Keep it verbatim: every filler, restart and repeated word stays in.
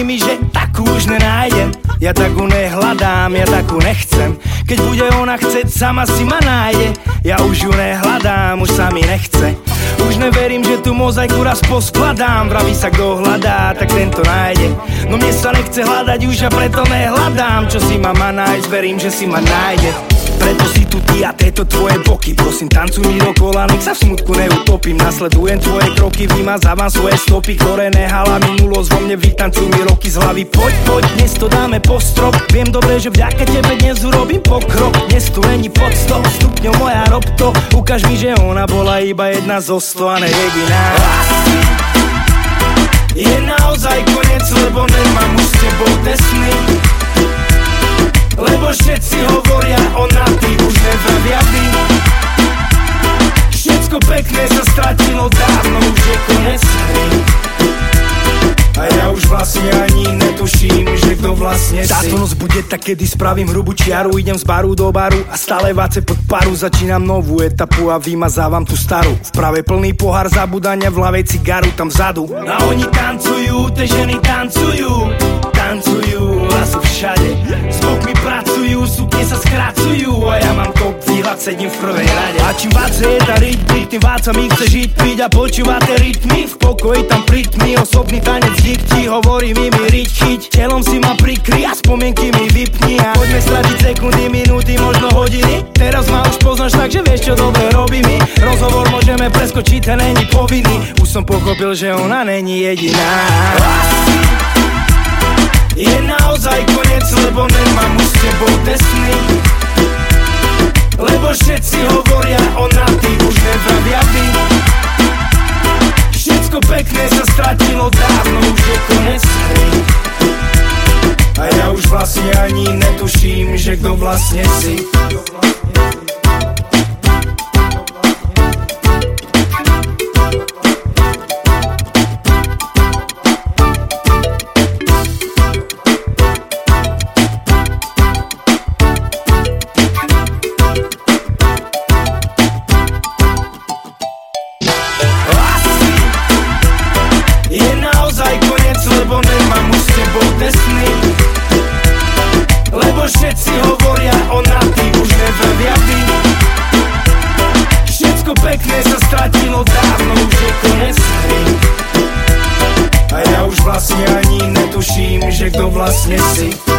Hovorí mi, že takú už nenájdem. Ja takú nehľadám, ja takú nechcem. Keď bude ona chceť, sama si ma nájde. Ja už ju nehľadám, už sa mi nechce. Už neverím, že tu mozaiku raz poskladám. Vraví sa, kto hľadá, tak tento nájde. No mne sa nechce hľadať už a preto nehľadám. Čo si ma má nájsť, verím, že si ma nájde. Preto si tu ty a tieto tvoje boky. Prosím, tancuj mi dokola, nech sa v smutku neutopím. Nasledujem tvoje kroky, vymazávam svoje stopy, ktoré nehala minulosť vo mne. Vytancuj mi roky z hlavy. Poď, poď, dnes to dáme po strop. Viem dobre, že vďaka tebe dnes urobím pokrok. Dnes tu není pod sto stupňov, moja rob to. Ukáž mi, že ona bola iba jedna zo sto a ne jediná. Lásky je naozaj koniec, lebo nemám už s tebou desný. Lebo všetci hovoria o naty, už nevravia by. Všetko pekné sa stratilo dávno, už je konec hry. A ja už vlastne ani netuším, že kto vlastne si. Táto noc bude tak, kedy spravím hrubú čiaru. Idem z baru do baru a stále váce pod paru. Začínam novú etapu a vymazávam tú starú. V prave plný pohár zabudania, v ľavej cigaru tam vzadu. A oni tancujú, tie ženy tancujú. Tancujú a sú všade. Zvuk mi pracujú, sukne sa skracujú. A ja mám top výhľad, sedím v prvej rade. A čím váč je tá rytmy, tým váč sa mi chce žiť. Piť a počúvate rytmy, v pokoji tam pritmy. Osobný tanec dikti, hovorí mi mi riť chyť. Telom si ma prikry a spomienky mi vypni. A poďme stratiť sekundy, minúty, možno hodiny. Teraz ma už poznáš tak, že vieš čo dobre robí mi. Rozhovor môžeme preskočiť, ten není povinný. Už som pochopil, že ona není jediná. Lásky je naozaj koniec, lebo nemám už s tebou desný. Lebo všetci hovoria o naty, už nevravia by. Všetko pekné sa stratilo dávno, už je konec hry. A ja už vlastne ani netuším, že kto vlastne si. Všetci hovoria o naty, už nevravia by. Všetko pekné sa stratilo dávno, už je konec hry. A ja už vlastne ani netuším, že kto vlastne si.